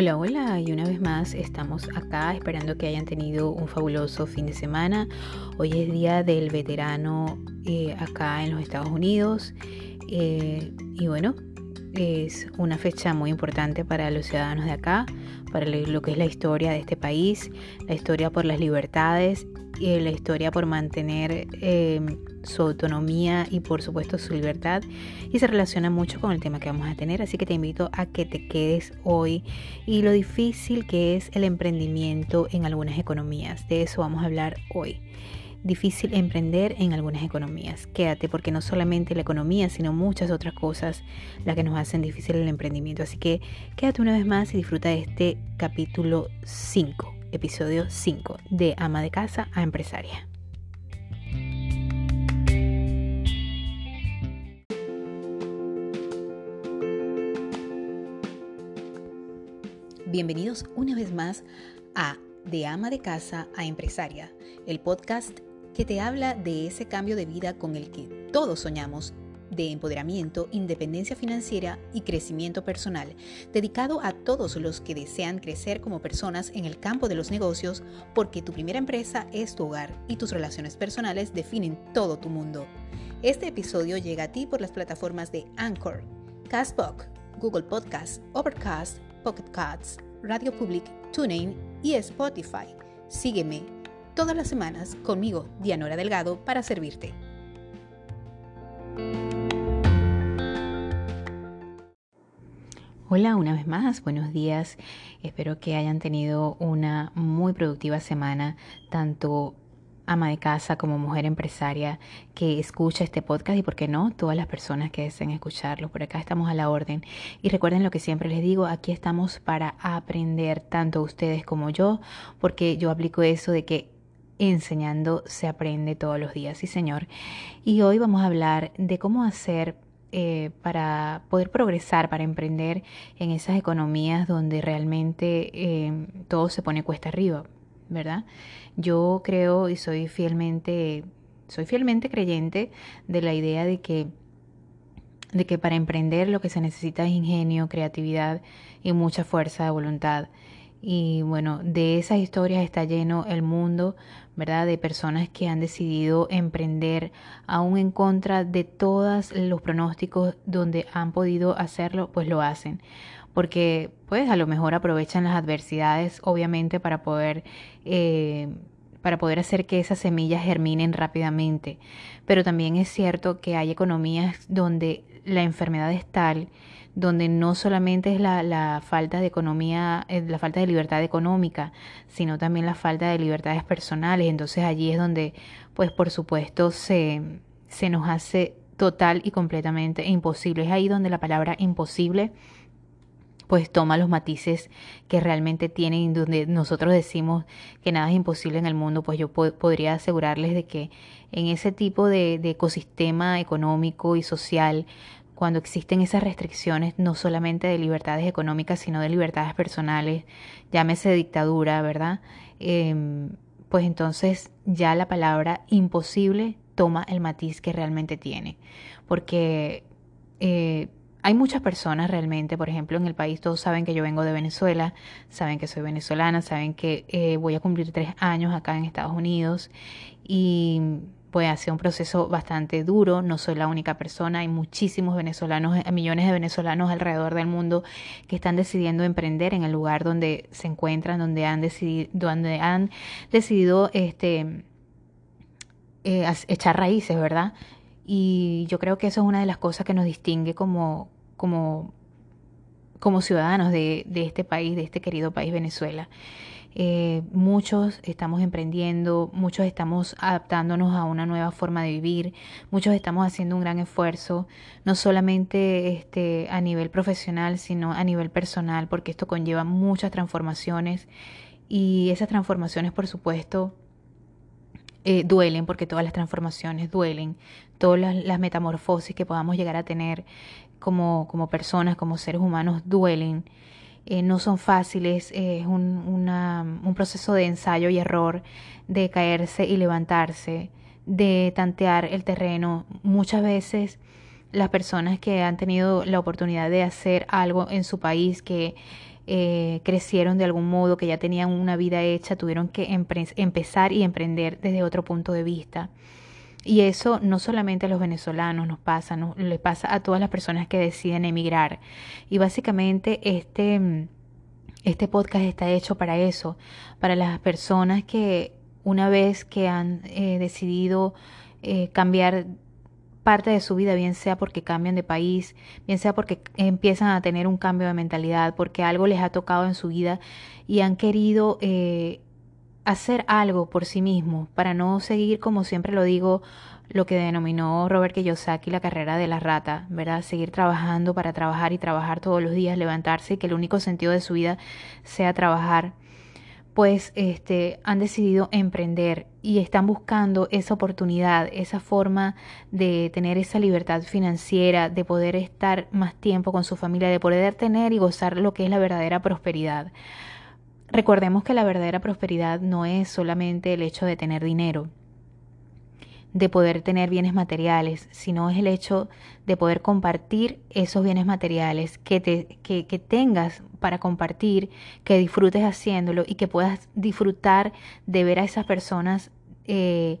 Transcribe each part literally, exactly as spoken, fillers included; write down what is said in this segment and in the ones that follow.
Hola, hola, y una vez más estamos acá esperando que hayan tenido un fabuloso fin de semana. Hoy es Día del Veterano eh, acá en los Estados Unidos eh, y bueno, es una fecha muy importante para los ciudadanos de acá, para lo que es la historia de este país, la historia por las libertades, eh, la historia por mantener eh, su autonomía y por supuesto su libertad, y se relaciona mucho con el tema que vamos a tener, así que te invito a que te quedes hoy y lo difícil que es el emprendimiento en algunas economías. De eso vamos a hablar hoy. Difícil emprender en algunas economías. Quédate, porque no solamente la economía, sino muchas otras cosas las que nos hacen difícil el emprendimiento, así que quédate una vez más y disfruta de este capítulo cinco, episodio cinco de Ama de Casa a Empresaria. Bienvenidos una vez más a De Ama de Casa a Empresaria, el podcast que te habla de ese cambio de vida con el que todos soñamos, de empoderamiento, independencia financiera y crecimiento personal, dedicado a todos los que desean crecer como personas en el campo de los negocios, porque tu primera empresa es tu hogar y tus relaciones personales definen todo tu mundo. Este episodio llega a ti por las plataformas de Anchor, Castbox, Google Podcasts, Overcast, Pocket Casts, Radio Public, TuneIn y Spotify. Sígueme todas las semanas conmigo, Dianora Delgado, para servirte. Hola, una vez más, buenos días. Espero que hayan tenido una muy productiva semana, tanto ama de casa como mujer empresaria que escucha este podcast y, por qué no, todas las personas que deseen escucharlo. Por acá estamos a la orden. Y recuerden lo que siempre les digo, aquí estamos para aprender tanto ustedes como yo, porque yo aplico eso de que enseñando se aprende todos los días. Sí, señor. Y hoy vamos a hablar de cómo hacer eh, para poder progresar, para emprender en esas economías donde realmente eh, todo se pone cuesta arriba, ¿verdad? Yo creo y soy fielmente, soy fielmente creyente de la idea de que, de que para emprender lo que se necesita es ingenio, creatividad y mucha fuerza de voluntad. Y bueno, de esas historias está lleno el mundo, ¿verdad? De personas que han decidido emprender aún en contra de todos los pronósticos, donde han podido hacerlo, pues lo hacen. Porque pues a lo mejor aprovechan las adversidades, obviamente, para poder, eh, para poder hacer que esas semillas germinen rápidamente. Pero también es cierto que hay economías donde la enfermedad es tal, donde no solamente es la, la falta de economía, la falta de libertad económica, sino también la falta de libertades personales. Entonces allí es donde, pues por supuesto, se, se nos hace total y completamente imposible. Es ahí donde la palabra imposible pues toma los matices que realmente tienen, donde nosotros decimos que nada es imposible en el mundo. Pues yo po- podría asegurarles de que en ese tipo de, de ecosistema económico y social, cuando existen esas restricciones, no solamente de libertades económicas, sino de libertades personales, llámese dictadura, ¿verdad? Eh, pues entonces ya la palabra imposible toma el matiz que realmente tiene, porque Eh, hay muchas personas realmente, por ejemplo, en el país, todos saben que yo vengo de Venezuela, saben que soy venezolana, saben que eh, voy a cumplir tres años acá en Estados Unidos y pues ha sido un proceso bastante duro. No soy la única persona, hay muchísimos venezolanos, millones de venezolanos alrededor del mundo que están decidiendo emprender en el lugar donde se encuentran, donde han decidido, donde han decidido este, eh, echar raíces, ¿verdad? Y yo creo que eso es una de las cosas que nos distingue como, como, como ciudadanos de, de este país, de este querido país Venezuela. Eh, muchos estamos emprendiendo, muchos estamos adaptándonos a una nueva forma de vivir, muchos estamos haciendo un gran esfuerzo, no solamente este, a nivel profesional, sino a nivel personal, porque esto conlleva muchas transformaciones y esas transformaciones, por supuesto, Eh, duelen, porque todas las transformaciones duelen, todas las, las metamorfosis que podamos llegar a tener como, como personas, como seres humanos, duelen, eh, no son fáciles, eh, es un, una, un proceso de ensayo y error, de caerse y levantarse, de tantear el terreno. Muchas veces las personas que han tenido la oportunidad de hacer algo en su país que eh, crecieron de algún modo, que ya tenían una vida hecha, tuvieron que empre- empezar y emprender desde otro punto de vista. Y eso no solamente a los venezolanos nos pasa, no, le pasa a todas las personas que deciden emigrar. Y básicamente este, este podcast está hecho para eso, para las personas que una vez que han eh, decidido eh, cambiar parte de su vida, bien sea porque cambian de país, bien sea porque empiezan a tener un cambio de mentalidad, porque algo les ha tocado en su vida y han querido eh, hacer algo por sí mismo, para no seguir, como siempre lo digo, lo que denominó Robert Kiyosaki la carrera de la rata, ¿verdad? Seguir trabajando para trabajar y trabajar todos los días, levantarse y que el único sentido de su vida sea trabajar. Pues este, han decidido emprender y están buscando esa oportunidad, esa forma de tener esa libertad financiera, de poder estar más tiempo con su familia, de poder tener y gozar lo que es la verdadera prosperidad. Recordemos que la verdadera prosperidad no es solamente el hecho de tener dinero, de poder tener bienes materiales, sino es el hecho de poder compartir esos bienes materiales, que, te, que, que tengas para compartir, que disfrutes haciéndolo y que puedas disfrutar de ver a esas personas eh,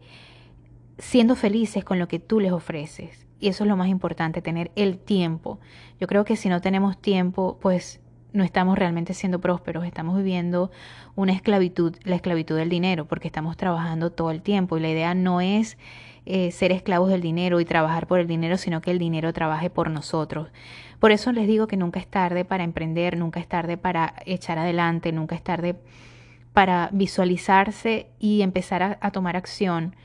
siendo felices con lo que tú les ofreces. Y eso es lo más importante, tener el tiempo. Yo creo que si no tenemos tiempo, pues no estamos realmente siendo prósperos, estamos viviendo una esclavitud, la esclavitud del dinero, porque estamos trabajando todo el tiempo y la idea no es eh, ser esclavos del dinero y trabajar por el dinero, sino que el dinero trabaje por nosotros. Por eso les digo que nunca es tarde para emprender, nunca es tarde para echar adelante, nunca es tarde para visualizarse y empezar a, a tomar acción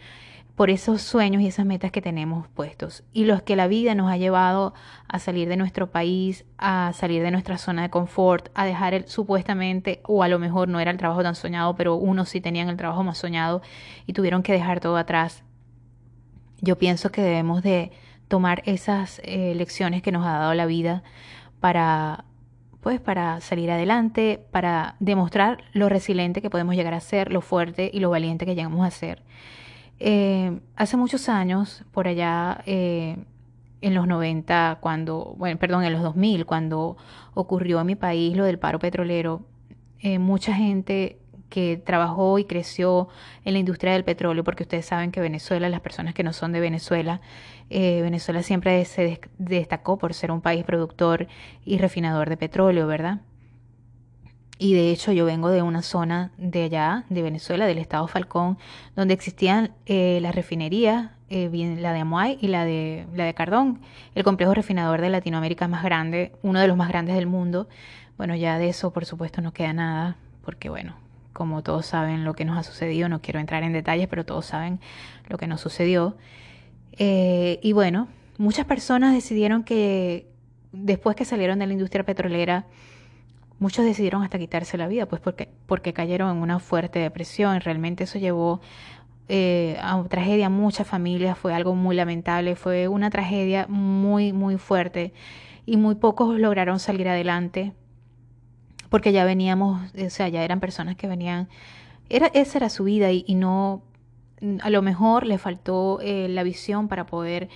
por esos sueños y esas metas que tenemos puestos. Y los que la vida nos ha llevado a salir de nuestro país, a salir de nuestra zona de confort, a dejar el, supuestamente, o a lo mejor no era el trabajo tan soñado, pero unos sí tenían el trabajo más soñado y tuvieron que dejar todo atrás. Yo pienso que debemos de tomar esas eh, lecciones que nos ha dado la vida para, pues, para salir adelante, para demostrar lo resiliente que podemos llegar a ser, lo fuerte y lo valiente que llegamos a ser. Eh, hace muchos años, por allá eh, en los noventa, cuando, bueno, perdón, en los dos mil, cuando ocurrió en mi país lo del paro petrolero, eh, mucha gente que trabajó y creció en la industria del petróleo, porque ustedes saben que Venezuela, las personas que no son de Venezuela, eh, Venezuela siempre se des- destacó por ser un país productor y refinador de petróleo, ¿verdad? Y de hecho yo vengo de una zona de allá, de Venezuela, del estado Falcón, donde existían eh, las refinerías, eh, bien, la de Amuay y la de, la de Cardón, el complejo refinador de Latinoamérica más grande, uno de los más grandes del mundo. Bueno, ya de eso por supuesto no queda nada, porque bueno, como todos saben lo que nos ha sucedido, no quiero entrar en detalles, pero todos saben lo que nos sucedió. Eh, y bueno, muchas personas decidieron que después que salieron de la industria petrolera, muchos decidieron hasta quitarse la vida, pues porque, porque cayeron en una fuerte depresión. Realmente eso llevó eh, a una tragedia a muchas familias, fue algo muy lamentable, fue una tragedia muy, muy fuerte y muy pocos lograron salir adelante porque ya veníamos, o sea, ya eran personas que venían, era, esa era su vida y, y no, a lo mejor les faltó eh, la visión para poder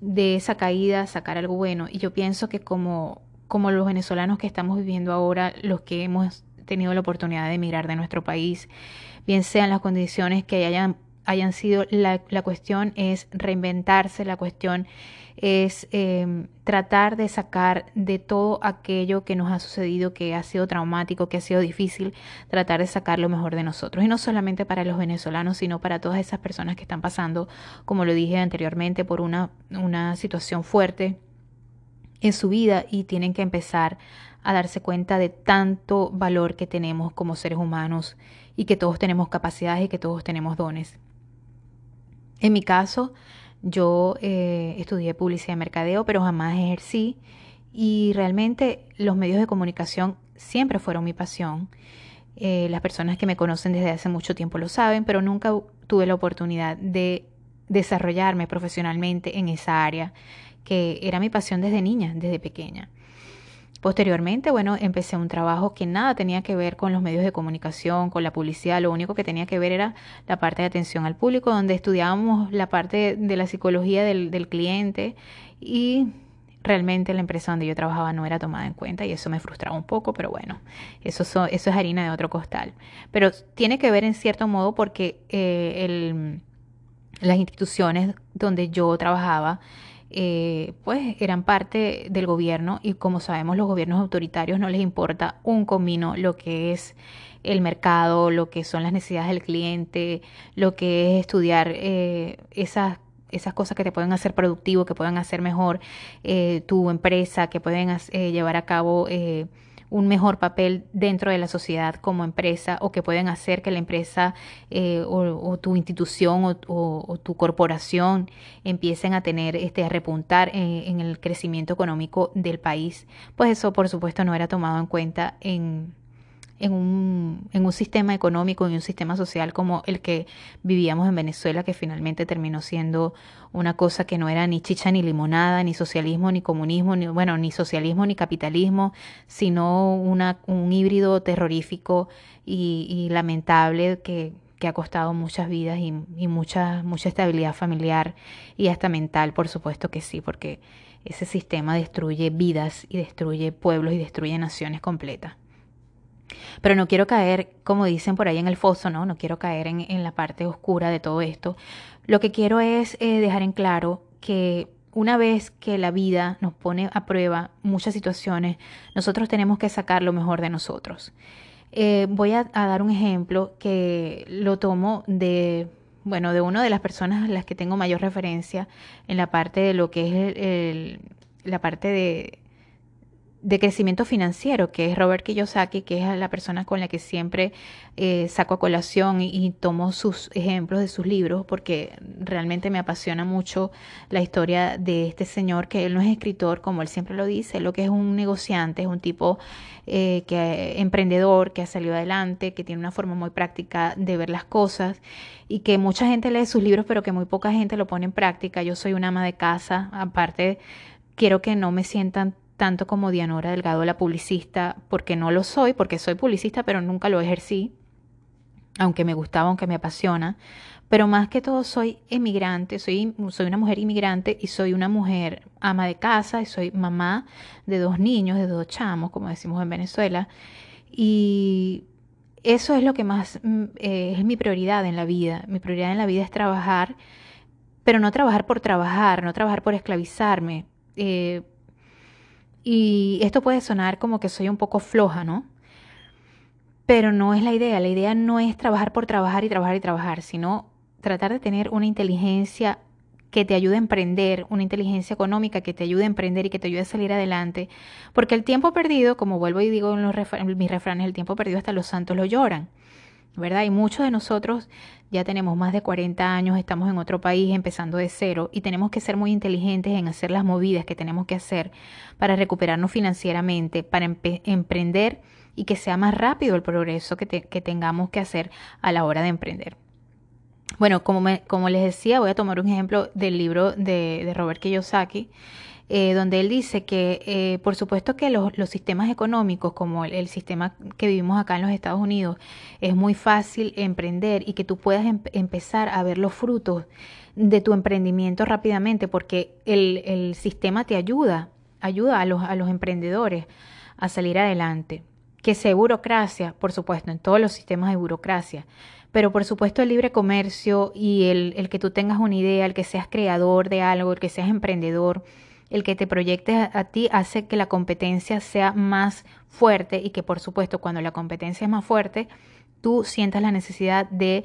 de esa caída sacar algo bueno. Y yo pienso que como... como los venezolanos que estamos viviendo ahora, los que hemos tenido la oportunidad de emigrar de nuestro país, bien sean las condiciones que hayan, hayan sido, la, la cuestión es reinventarse, la cuestión es eh, tratar de sacar de todo aquello que nos ha sucedido, que ha sido traumático, que ha sido difícil, tratar de sacar lo mejor de nosotros. Y no solamente para los venezolanos, sino para todas esas personas que están pasando, como lo dije anteriormente, por una, una situación fuerte en su vida y tienen que empezar a darse cuenta de tanto valor que tenemos como seres humanos y que todos tenemos capacidades y que todos tenemos dones. En mi caso, yo eh, estudié publicidad y mercadeo, pero jamás ejercí y realmente los medios de comunicación siempre fueron mi pasión. Eh, las personas que me conocen desde hace mucho tiempo lo saben, pero nunca tuve la oportunidad de desarrollarme profesionalmente en esa área, que era mi pasión desde niña, desde pequeña. Posteriormente, bueno, empecé un trabajo que nada tenía que ver con los medios de comunicación, con la publicidad, lo único que tenía que ver era la parte de atención al público, donde estudiábamos la parte de la psicología del, del cliente y realmente la empresa donde yo trabajaba no era tomada en cuenta y eso me frustraba un poco, pero bueno, eso, so, eso es harina de otro costal. Pero tiene que ver en cierto modo porque eh, el, las instituciones donde yo trabajaba Eh, pues eran parte del gobierno y como sabemos los gobiernos autoritarios no les importa un comino lo que es el mercado, lo que son las necesidades del cliente, lo que es estudiar eh, esas, esas cosas que te pueden hacer productivo, que pueden hacer mejor eh, tu empresa, que pueden eh, llevar a cabo eh, un mejor papel dentro de la sociedad como empresa o que pueden hacer que la empresa eh, o, o tu institución o, o, o tu corporación empiecen a tener, este, a repuntar en, en el crecimiento económico del país. Pues eso, por supuesto, no era tomado en cuenta en, en, un, en un sistema económico y un sistema social como el que vivíamos en Venezuela, que finalmente terminó siendo una cosa que no era ni chicha ni limonada, ni socialismo ni comunismo, ni bueno, ni socialismo ni capitalismo, sino una, un híbrido terrorífico y, y lamentable que, que ha costado muchas vidas y, y mucha, mucha estabilidad familiar y hasta mental, por supuesto que sí, porque ese sistema destruye vidas y destruye pueblos y destruye naciones completas. Pero no quiero caer, como dicen por ahí, en el foso, ¿no? No quiero caer en, en la parte oscura de todo esto. Lo que quiero es eh, dejar en claro que una vez que la vida nos pone a prueba muchas situaciones, nosotros tenemos que sacar lo mejor de nosotros. Eh, voy a, a dar un ejemplo que lo tomo de, bueno, de una de las personas a las que tengo mayor referencia en la parte de lo que es el, el, la parte de... de crecimiento financiero, que es Robert Kiyosaki, que es la persona con la que siempre eh, saco a colación y, y tomo sus ejemplos de sus libros, porque realmente me apasiona mucho la historia de este señor, que él no es escritor, como él siempre lo dice, lo que es un negociante, es un tipo eh, que emprendedor, que ha salido adelante, que tiene una forma muy práctica de ver las cosas, y que mucha gente lee sus libros, pero que muy poca gente lo pone en práctica. Yo soy una ama de casa, aparte quiero que no me sientan tanto como Dianora Delgado, la publicista, porque no lo soy, porque soy publicista, pero nunca lo ejercí, aunque me gustaba, aunque me apasiona. Pero más que todo soy emigrante, soy, soy una mujer inmigrante y soy una mujer ama de casa y soy mamá de dos niños, de dos chamos, como decimos en Venezuela. Y eso es lo que más eh, es mi prioridad en la vida. Mi prioridad en la vida es trabajar, pero no trabajar por trabajar, no trabajar por esclavizarme, eh, y esto puede sonar como que soy un poco floja, ¿no? Pero no es la idea. La idea no es trabajar por trabajar y trabajar y trabajar, sino tratar de tener una inteligencia que te ayude a emprender, una inteligencia económica que te ayude a emprender y que te ayude a salir adelante. Porque el tiempo perdido, como vuelvo y digo en, los refra- en mis refranes, el tiempo perdido hasta los santos lo lloran, ¿verdad? Y muchos de nosotros ya tenemos más de cuarenta años, estamos en otro país empezando de cero y tenemos que ser muy inteligentes en hacer las movidas que tenemos que hacer para recuperarnos financieramente, para empe- emprender y que sea más rápido el progreso que, te- que tengamos que hacer a la hora de emprender. Bueno, como, me, como les decía, voy a tomar un ejemplo del libro de, de Robert Kiyosaki, Eh, donde él dice que eh, por supuesto que los, los sistemas económicos como el, el sistema que vivimos acá en los Estados Unidos es muy fácil emprender y que tú puedas em- empezar a ver los frutos de tu emprendimiento rápidamente porque el, el sistema te ayuda, ayuda a los, a los emprendedores a salir adelante. Que sea burocracia, por supuesto, en todos los sistemas hay burocracia, pero por supuesto el libre comercio y el, el que tú tengas una idea, el que seas creador de algo, el que seas emprendedor, el que te proyectes a ti hace que la competencia sea más fuerte y que, por supuesto, cuando la competencia es más fuerte, tú sientas la necesidad de,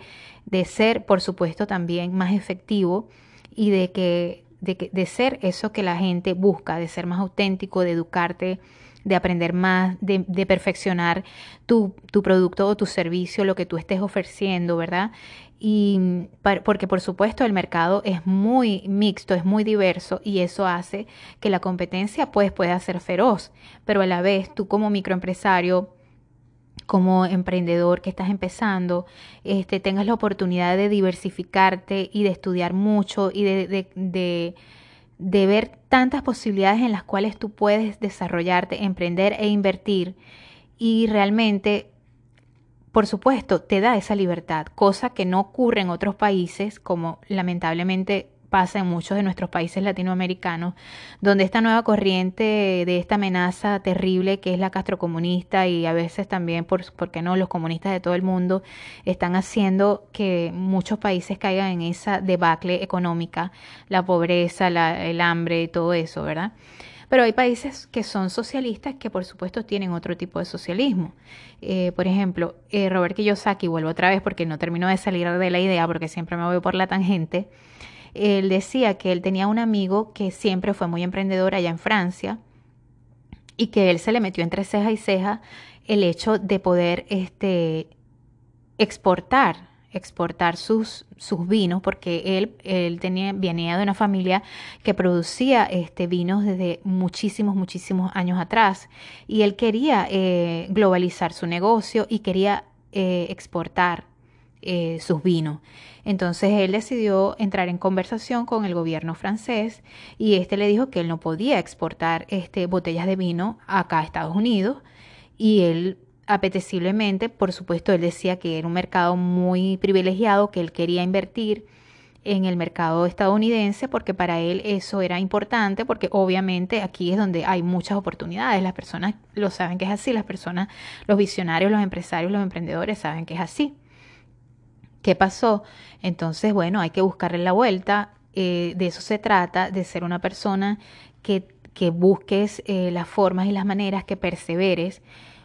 de ser, por supuesto, también más efectivo y de, que, de, que, de ser eso que la gente busca, de ser más auténtico, de educarte, de aprender más, de, de perfeccionar tu, tu producto o tu servicio, lo que tú estés ofreciendo, ¿verdad? Y par, porque por supuesto el mercado es muy mixto, es muy diverso y eso hace que la competencia pues pueda ser feroz, pero a la vez tú como microempresario, como emprendedor que estás empezando, este, tengas la oportunidad de diversificarte y de estudiar mucho y de... de, de de ver tantas posibilidades en las cuales tú puedes desarrollarte, emprender e invertir y realmente, por supuesto, te da esa libertad, cosa que no ocurre en otros países como lamentablemente pasa en muchos de nuestros países latinoamericanos, donde esta nueva corriente de esta amenaza terrible que es la castrocomunista y a veces también, por, ¿por qué no?, los comunistas de todo el mundo están haciendo que muchos países caigan en esa debacle económica, la pobreza, la, el hambre y todo eso, ¿verdad? Pero hay países que son socialistas que por supuesto tienen otro tipo de socialismo. Eh, por ejemplo, eh, Robert Kiyosaki, vuelvo otra vez porque no termino de salir de la idea porque siempre me voy por la tangente, él decía que él tenía un amigo que siempre fue muy emprendedor allá en Francia y que él se le metió entre ceja y ceja el hecho de poder este, exportar, exportar sus, sus vinos, porque él, él tenía, venía de una familia que producía este, vinos desde muchísimos, muchísimos años atrás y él quería eh, globalizar su negocio y quería eh, exportar Eh, sus vinos. Entonces él decidió entrar en conversación con el gobierno francés y este le dijo que él no podía exportar este, botellas de vino acá a Estados Unidos y él apeteciblemente, por supuesto, él decía que era un mercado muy privilegiado, que él quería invertir en el mercado estadounidense porque para él eso era importante porque obviamente aquí es donde hay muchas oportunidades, las personas lo saben que es así, las personas, los visionarios, los empresarios, los emprendedores saben que es así. ¿Qué pasó? Entonces, bueno, hay que buscarle la vuelta. Eh, de eso se trata, de ser una persona que, que busques eh, las formas y las maneras, que perseveres.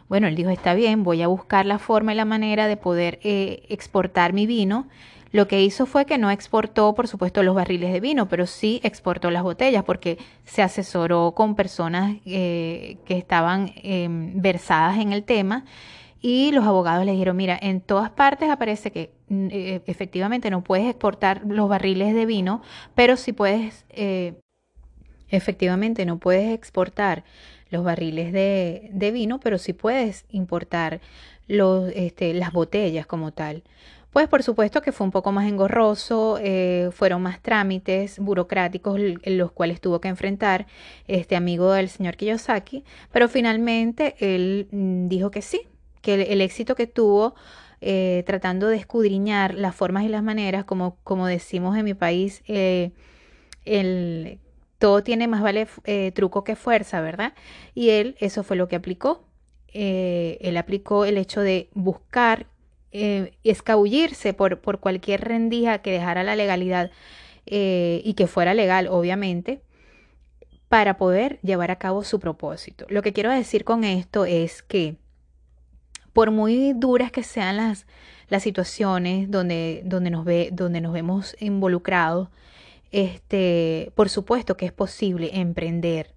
Bueno, él dijo, está bien, voy a buscar la forma y la manera de poder eh, exportar mi vino. Lo que hizo fue que no exportó, por supuesto, los barriles de vino, pero sí exportó las botellas porque se asesoró con personas eh, que estaban eh, versadas en el tema. Y los abogados le dijeron, mira, en todas partes aparece que eh, efectivamente no puedes exportar los barriles de vino, pero sí puedes, eh, efectivamente no puedes exportar los barriles de, de vino, pero sí puedes importar los, este, las botellas como tal. Pues por supuesto que fue un poco más engorroso, eh, fueron más trámites burocráticos los cuales tuvo que enfrentar este amigo del señor Kiyosaki, pero finalmente él dijo que sí, que el, el éxito que tuvo eh, tratando de escudriñar las formas y las maneras, como, como decimos en mi país, eh, el, todo tiene más vale eh, truco que fuerza, ¿verdad? Y él, eso fue lo que aplicó. Eh, él aplicó el hecho de buscar, eh, escabullirse por, por cualquier rendija que dejara la legalidad eh, y que fuera legal, obviamente, para poder llevar a cabo su propósito. Lo que quiero decir con esto es que por muy duras que sean las, las situaciones donde, donde, nos ve, donde nos vemos involucrados, este, por supuesto que es posible emprender.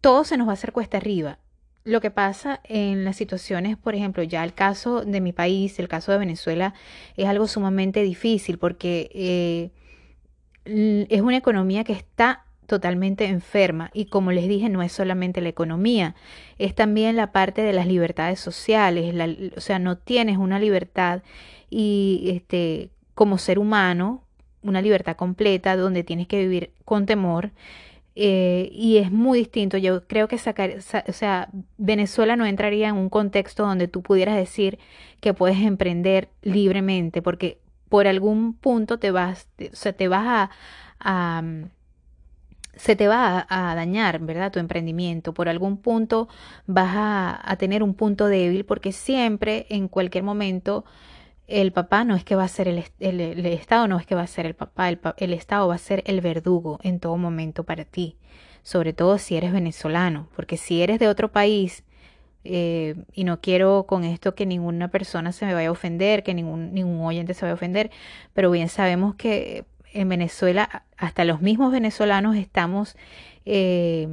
Todo se nos va a hacer cuesta arriba. Lo que pasa en las situaciones, por ejemplo, ya el caso de mi país, el caso de Venezuela, es algo sumamente difícil porque eh, es una economía que está totalmente enferma y como les dije no es solamente la economía, es también la parte de las libertades sociales, la, o sea no tienes una libertad y este como ser humano, una libertad completa donde tienes que vivir con temor eh, y es muy distinto. Yo creo que sacar, sa- o sea, Venezuela no entraría en un contexto donde tú pudieras decir que puedes emprender libremente porque por algún punto te vas, te, o sea, te vas a, a se te va a, a dañar, ¿verdad?, tu emprendimiento. Por algún punto vas a, a tener un punto débil porque siempre, en cualquier momento, el papá no es que va a ser el, el, el Estado, no es que va a ser el papá, el, el Estado va a ser el verdugo en todo momento para ti, sobre todo si eres venezolano, porque si eres de otro país, eh, y no quiero con esto que ninguna persona se me vaya a ofender, que ningún, ningún oyente se vaya a ofender, pero bien sabemos que en Venezuela, hasta los mismos venezolanos estamos, eh,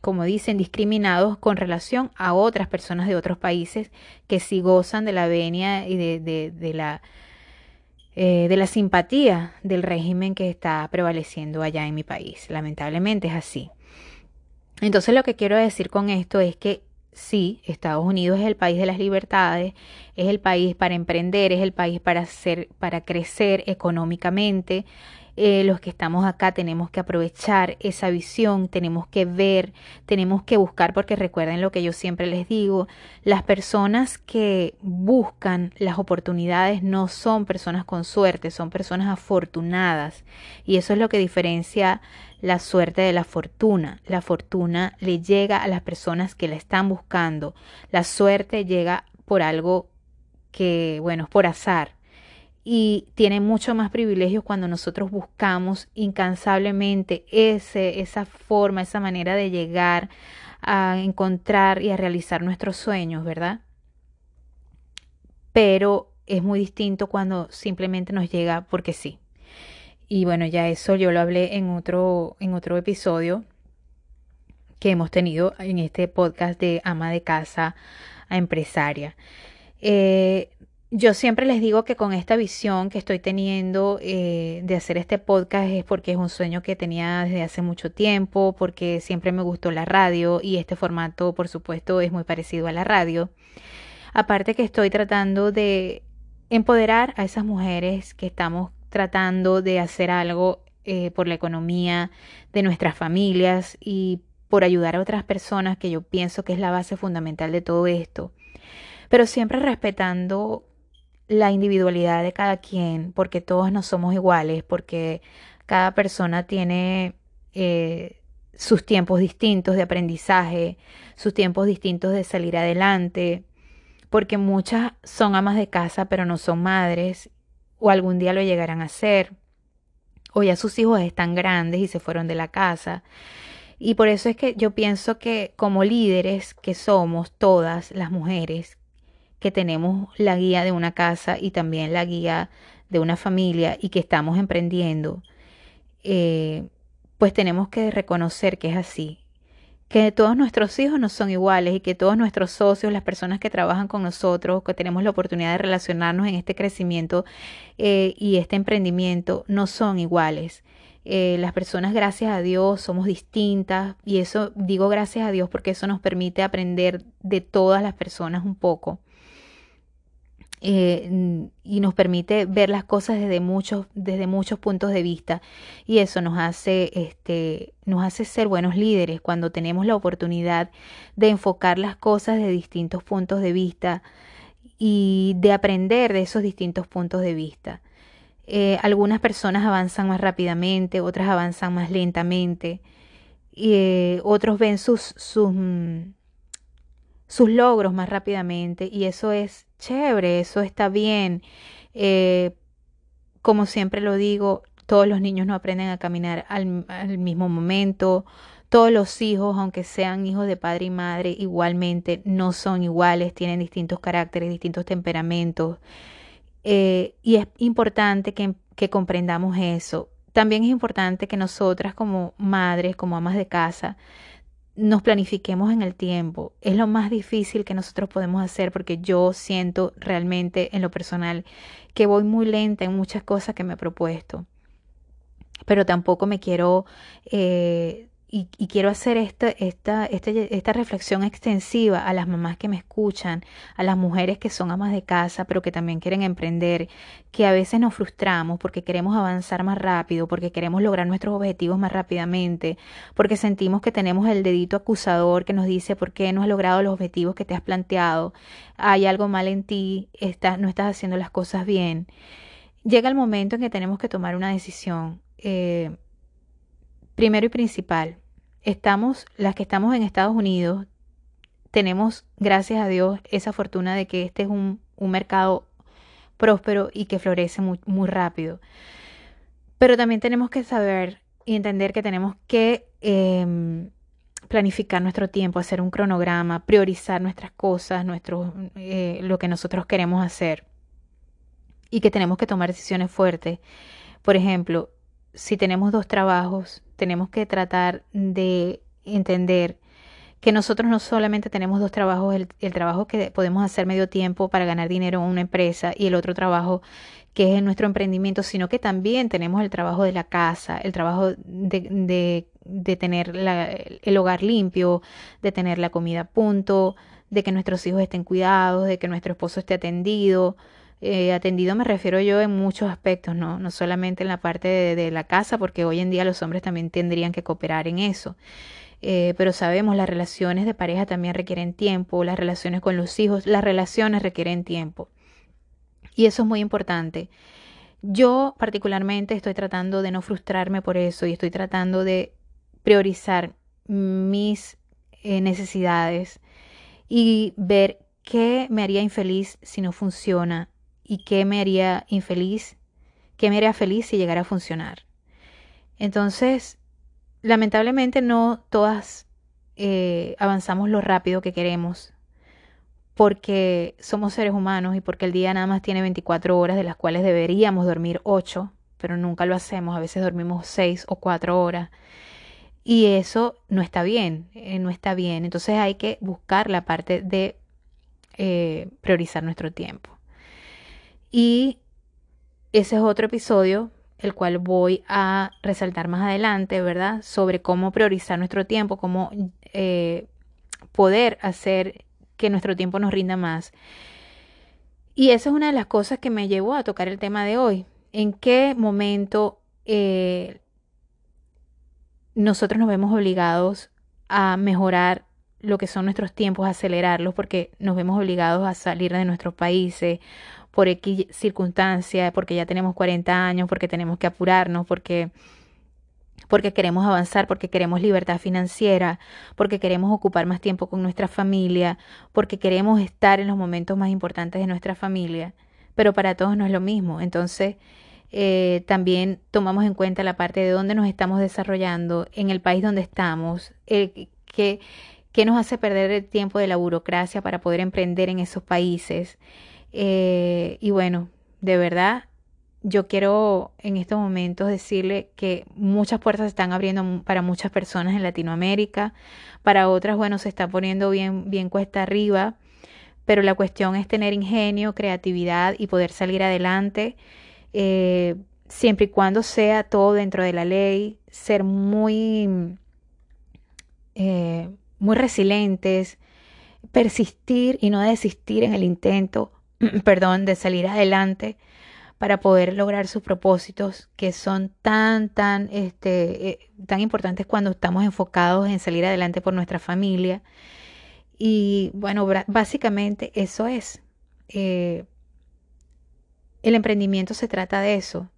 como dicen, discriminados con relación a otras personas de otros países que sí gozan de la venia y de, de, de, la, eh, de la simpatía del régimen que está prevaleciendo allá en mi país. Lamentablemente es así. Entonces lo que quiero decir con esto es que sí, Estados Unidos es el país de las libertades, es el país para emprender, es el país para hacer, para crecer económicamente, eh, los que estamos acá tenemos que aprovechar esa visión, tenemos que ver, tenemos que buscar, porque recuerden lo que yo siempre les digo, las personas que buscan las oportunidades no son personas con suerte, son personas afortunadas, y eso es lo que diferencia la suerte de la fortuna. La fortuna le llega a las personas que la están buscando, la suerte llega por algo que, bueno, es por azar. Y tiene mucho más privilegios cuando nosotros buscamos incansablemente ese, esa forma, esa manera de llegar a encontrar y a realizar nuestros sueños, ¿verdad? Pero es muy distinto cuando simplemente nos llega porque sí. Y bueno, ya eso yo lo hablé en otro, en otro episodio que hemos tenido en este podcast de Ama de Casa a Empresaria. Eh... Yo siempre les digo que con esta visión que estoy teniendo eh, de hacer este podcast es porque es un sueño que tenía desde hace mucho tiempo, porque siempre me gustó la radio y este formato, por supuesto, es muy parecido a la radio. Aparte que estoy tratando de empoderar a esas mujeres que estamos tratando de hacer algo eh, por la economía de nuestras familias y por ayudar a otras personas, que yo pienso que es la base fundamental de todo esto. Pero siempre respetando la individualidad de cada quien, porque todos no somos iguales, porque cada persona tiene eh, sus tiempos distintos de aprendizaje, sus tiempos distintos de salir adelante, porque muchas son amas de casa pero no son madres, o algún día lo llegarán a ser, o ya sus hijos están grandes y se fueron de la casa. Y por eso es que yo pienso que como líderes que somos todas las mujeres, que tenemos la guía de una casa y también la guía de una familia y que estamos emprendiendo, eh, pues tenemos que reconocer que es así, que todos nuestros hijos no son iguales y que todos nuestros socios, las personas que trabajan con nosotros, que tenemos la oportunidad de relacionarnos en este crecimiento eh, y este emprendimiento, no son iguales. Eh, las personas, gracias a Dios, somos distintas, y eso digo gracias a Dios porque eso nos permite aprender de todas las personas un poco. Eh, y nos permite ver las cosas desde muchos, desde muchos puntos de vista, y eso nos hace, este, nos hace ser buenos líderes cuando tenemos la oportunidad de enfocar las cosas desde distintos puntos de vista y de aprender de esos distintos puntos de vista. Eh, algunas personas avanzan más rápidamente, otras avanzan más lentamente, eh, otros ven sus, sus, sus logros más rápidamente, y eso es chévere, eso está bien. Eh, como siempre lo digo, todos los niños no aprenden a caminar al, al mismo momento, todos los hijos, aunque sean hijos de padre y madre, igualmente no son iguales, tienen distintos caracteres, distintos temperamentos, eh, y es importante que, que comprendamos eso. También es importante que nosotras como madres, como amas de casa, nos planifiquemos en el tiempo. Es lo más difícil que nosotros podemos hacer, porque yo siento realmente en lo personal que voy muy lenta en muchas cosas que me he propuesto, pero tampoco me quiero eh, y, y quiero hacer esta, esta, esta, esta reflexión extensiva a las mamás que me escuchan, a las mujeres que son amas de casa pero que también quieren emprender, que a veces nos frustramos porque queremos avanzar más rápido, porque queremos lograr nuestros objetivos más rápidamente, porque sentimos que tenemos el dedito acusador que nos dice por qué no has logrado los objetivos que te has planteado, hay algo mal en ti, está, no estás haciendo las cosas bien. Llega el momento en que tenemos que tomar una decisión. Eh, primero y principal, estamos, las que estamos en Estados Unidos, tenemos, gracias a Dios, esa fortuna de que este es un, un mercado próspero y que florece muy, muy rápido. Pero también tenemos que saber y entender que tenemos que eh, planificar nuestro tiempo, hacer un cronograma, priorizar nuestras cosas, nuestros, eh, lo que nosotros queremos hacer, y que tenemos que tomar decisiones fuertes. Por ejemplo, si tenemos dos trabajos, tenemos que tratar de entender que nosotros no solamente tenemos dos trabajos, el, el trabajo que podemos hacer medio tiempo para ganar dinero en una empresa y el otro trabajo que es nuestro emprendimiento, sino que también tenemos el trabajo de la casa, el trabajo de, de, de tener la, el hogar limpio, de tener la comida a punto, de que nuestros hijos estén cuidados, de que nuestro esposo esté atendido, eh, atendido me refiero yo en muchos aspectos, ¿no? No solamente en la parte de, de la casa, porque hoy en día los hombres también tendrían que cooperar en eso. Eh, pero sabemos, las relaciones de pareja también requieren tiempo, las relaciones con los hijos, las relaciones requieren tiempo. Y eso es muy importante. Yo particularmente estoy tratando de no frustrarme por eso y estoy tratando de priorizar mis eh, necesidades y ver qué me haría infeliz si no funciona y qué me haría infeliz, qué me haría feliz si llegara a funcionar. Entonces, lamentablemente no todas eh, avanzamos lo rápido que queremos, porque somos seres humanos y porque el día nada más tiene veinticuatro horas, de las cuales deberíamos dormir ocho, pero nunca lo hacemos. A veces dormimos seis o cuatro horas y eso no está bien, eh, no está bien. Entonces hay que buscar la parte de eh, priorizar nuestro tiempo. Y ese es otro episodio, el cual voy a resaltar más adelante, ¿verdad? Sobre cómo priorizar nuestro tiempo, cómo eh, poder hacer que nuestro tiempo nos rinda más. Y esa es una de las cosas que me llevó a tocar el tema de hoy. ¿En qué momento eh, nosotros nos vemos obligados a mejorar lo que son nuestros tiempos, a acelerarlos, porque nos vemos obligados a salir de nuestros países por X circunstancias, porque ya tenemos cuarenta años, porque tenemos que apurarnos, porque... porque queremos avanzar, porque queremos libertad financiera, porque queremos ocupar más tiempo con nuestra familia, porque queremos estar en los momentos más importantes de nuestra familia? Pero para todos no es lo mismo. Entonces, eh, también tomamos en cuenta la parte de dónde nos estamos desarrollando, en el país donde estamos, eh, qué, qué nos hace perder el tiempo de la burocracia para poder emprender en esos países. Eh, y bueno, de verdad, yo quiero en estos momentos decirle que muchas puertas se están abriendo para muchas personas en Latinoamérica. Para otras, bueno, se está poniendo bien, bien cuesta arriba. Pero la cuestión es tener ingenio, creatividad y poder salir adelante. Eh, siempre y cuando sea todo dentro de la ley. Ser muy, eh, muy resilientes. Persistir y no desistir en el intento, perdón, de salir adelante, para poder lograr sus propósitos, que son tan, tan, este, eh, tan importantes cuando estamos enfocados en salir adelante por nuestra familia. Y bueno, br- básicamente eso es. Eh, el emprendimiento se trata de eso,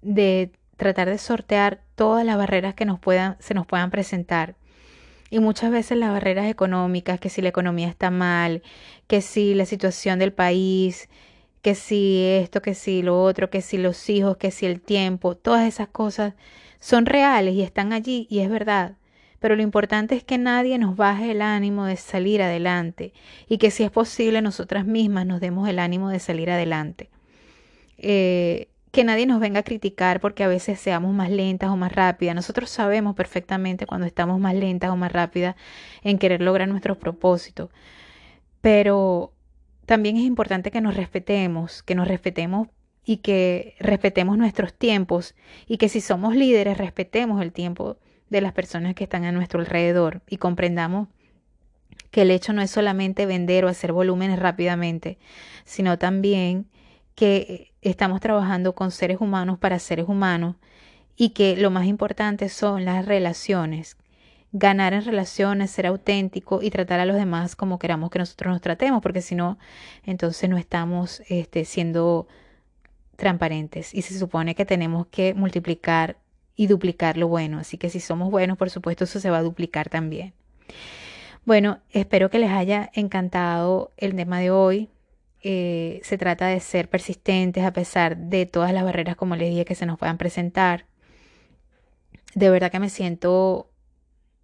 de tratar de sortear todas las barreras que nos puedan, se nos puedan presentar. Y muchas veces las barreras económicas, que si la economía está mal, que si la situación del país, que si esto, que si lo otro, que si los hijos, que si el tiempo, todas esas cosas son reales y están allí y es verdad. Pero lo importante es que nadie nos baje el ánimo de salir adelante y que si es posible nosotras mismas nos demos el ánimo de salir adelante. Eh, que nadie nos venga a criticar porque a veces seamos más lentas o más rápidas. Nosotros sabemos perfectamente cuando estamos más lentas o más rápidas en querer lograr nuestros propósitos. Pero también es importante que nos respetemos, que nos respetemos y que respetemos nuestros tiempos y que si somos líderes respetemos el tiempo de las personas que están a nuestro alrededor y comprendamos que el hecho no es solamente vender o hacer volúmenes rápidamente, sino también que estamos trabajando con seres humanos para seres humanos y que lo más importante son las relaciones. Ganar en relaciones, ser auténtico y tratar a los demás como queramos que nosotros nos tratemos, porque si no, entonces no estamos este, siendo transparentes y se supone que tenemos que multiplicar y duplicar lo bueno, así que si somos buenos, por supuesto, eso se va a duplicar también. Bueno, espero que les haya encantado el tema de hoy. Eh, se trata de ser persistentes a pesar de todas las barreras, como les dije, que se nos puedan presentar. De verdad que me siento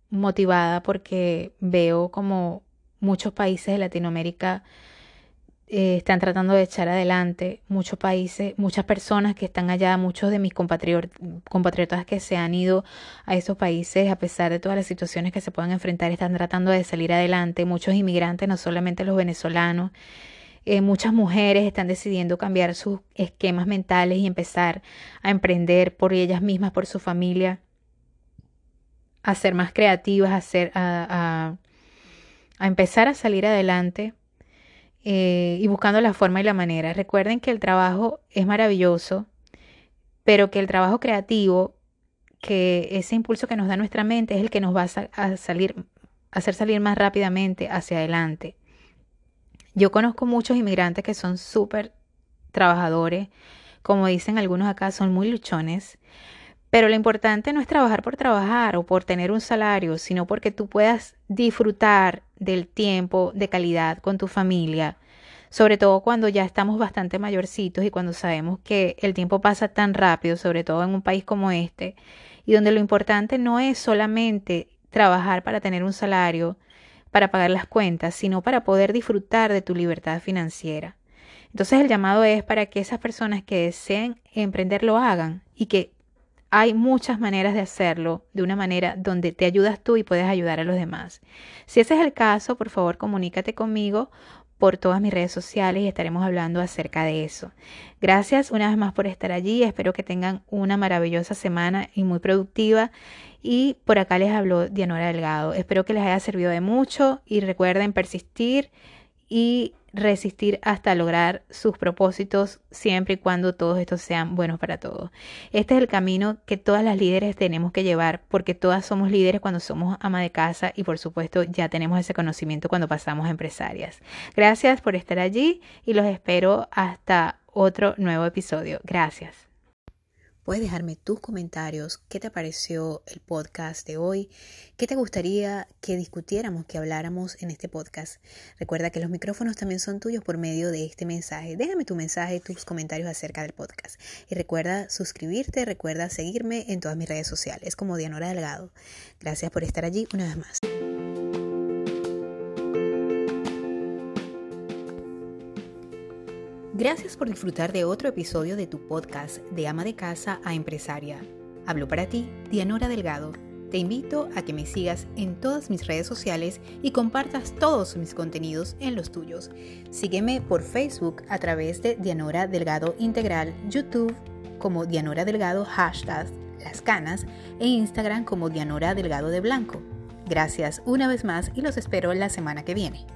motivada porque veo como muchos países de Latinoamérica eh, están tratando de echar adelante, muchos países, muchas personas que están allá, muchos de mis compatriot- compatriotas que se han ido a esos países a pesar de todas las situaciones que se puedan enfrentar, están tratando de salir adelante, muchos inmigrantes, no solamente los venezolanos, eh, muchas mujeres están decidiendo cambiar sus esquemas mentales y empezar a emprender por ellas mismas, por su familia, a ser más creativas, a, ser, a, a, a empezar a salir adelante. eh, y buscando la forma y la manera. Recuerden que el trabajo es maravilloso, pero que el trabajo creativo, que ese impulso que nos da nuestra mente es el que nos va a, sa- a salir, hacer salir más rápidamente hacia adelante. Yo conozco muchos inmigrantes que son súper trabajadores, como dicen algunos acá, son muy luchones, pero lo importante no es trabajar por trabajar o por tener un salario, sino porque tú puedas disfrutar del tiempo de calidad con tu familia, sobre todo cuando ya estamos bastante mayorcitos y cuando sabemos que el tiempo pasa tan rápido, sobre todo en un país como este, y donde lo importante no es solamente trabajar para tener un salario, para pagar las cuentas, sino para poder disfrutar de tu libertad financiera. Entonces el llamado es para que esas personas que deseen emprender lo hagan, y que hay muchas maneras de hacerlo de una manera donde te ayudas tú y puedes ayudar a los demás. Si ese es el caso, por favor comunícate conmigo por todas mis redes sociales y estaremos hablando acerca de eso. Gracias una vez más por estar allí. Espero que tengan una maravillosa semana y muy productiva. Y por acá les habló Dianora Delgado. Espero que les haya servido de mucho y recuerden persistir y resistir hasta lograr sus propósitos, siempre y cuando todos estos sean buenos para todos. Este es el camino que todas las líderes tenemos que llevar, porque todas somos líderes cuando somos ama de casa y por supuesto ya tenemos ese conocimiento cuando pasamos a empresarias. Gracias por estar allí y los espero hasta otro nuevo episodio. Gracias. Puedes dejarme tus comentarios, qué te pareció el podcast de hoy, qué te gustaría que discutiéramos, que habláramos en este podcast. Recuerda que los micrófonos también son tuyos por medio de este mensaje. Déjame tu mensaje, tus comentarios acerca del podcast. Y recuerda suscribirte, recuerda seguirme en todas mis redes sociales como Dianora Delgado. Gracias por estar allí una vez más. Gracias por disfrutar de otro episodio de tu podcast de ama de casa a empresaria. Hablo para ti, Dianora Delgado. Te invito a que me sigas en todas mis redes sociales y compartas todos mis contenidos en los tuyos. Sígueme por Facebook a través de Dianora Delgado Integral, YouTube como Dianora Delgado hashtag Las Canas e Instagram como Dianora Delgado de Blanco. Gracias una vez más y los espero la semana que viene.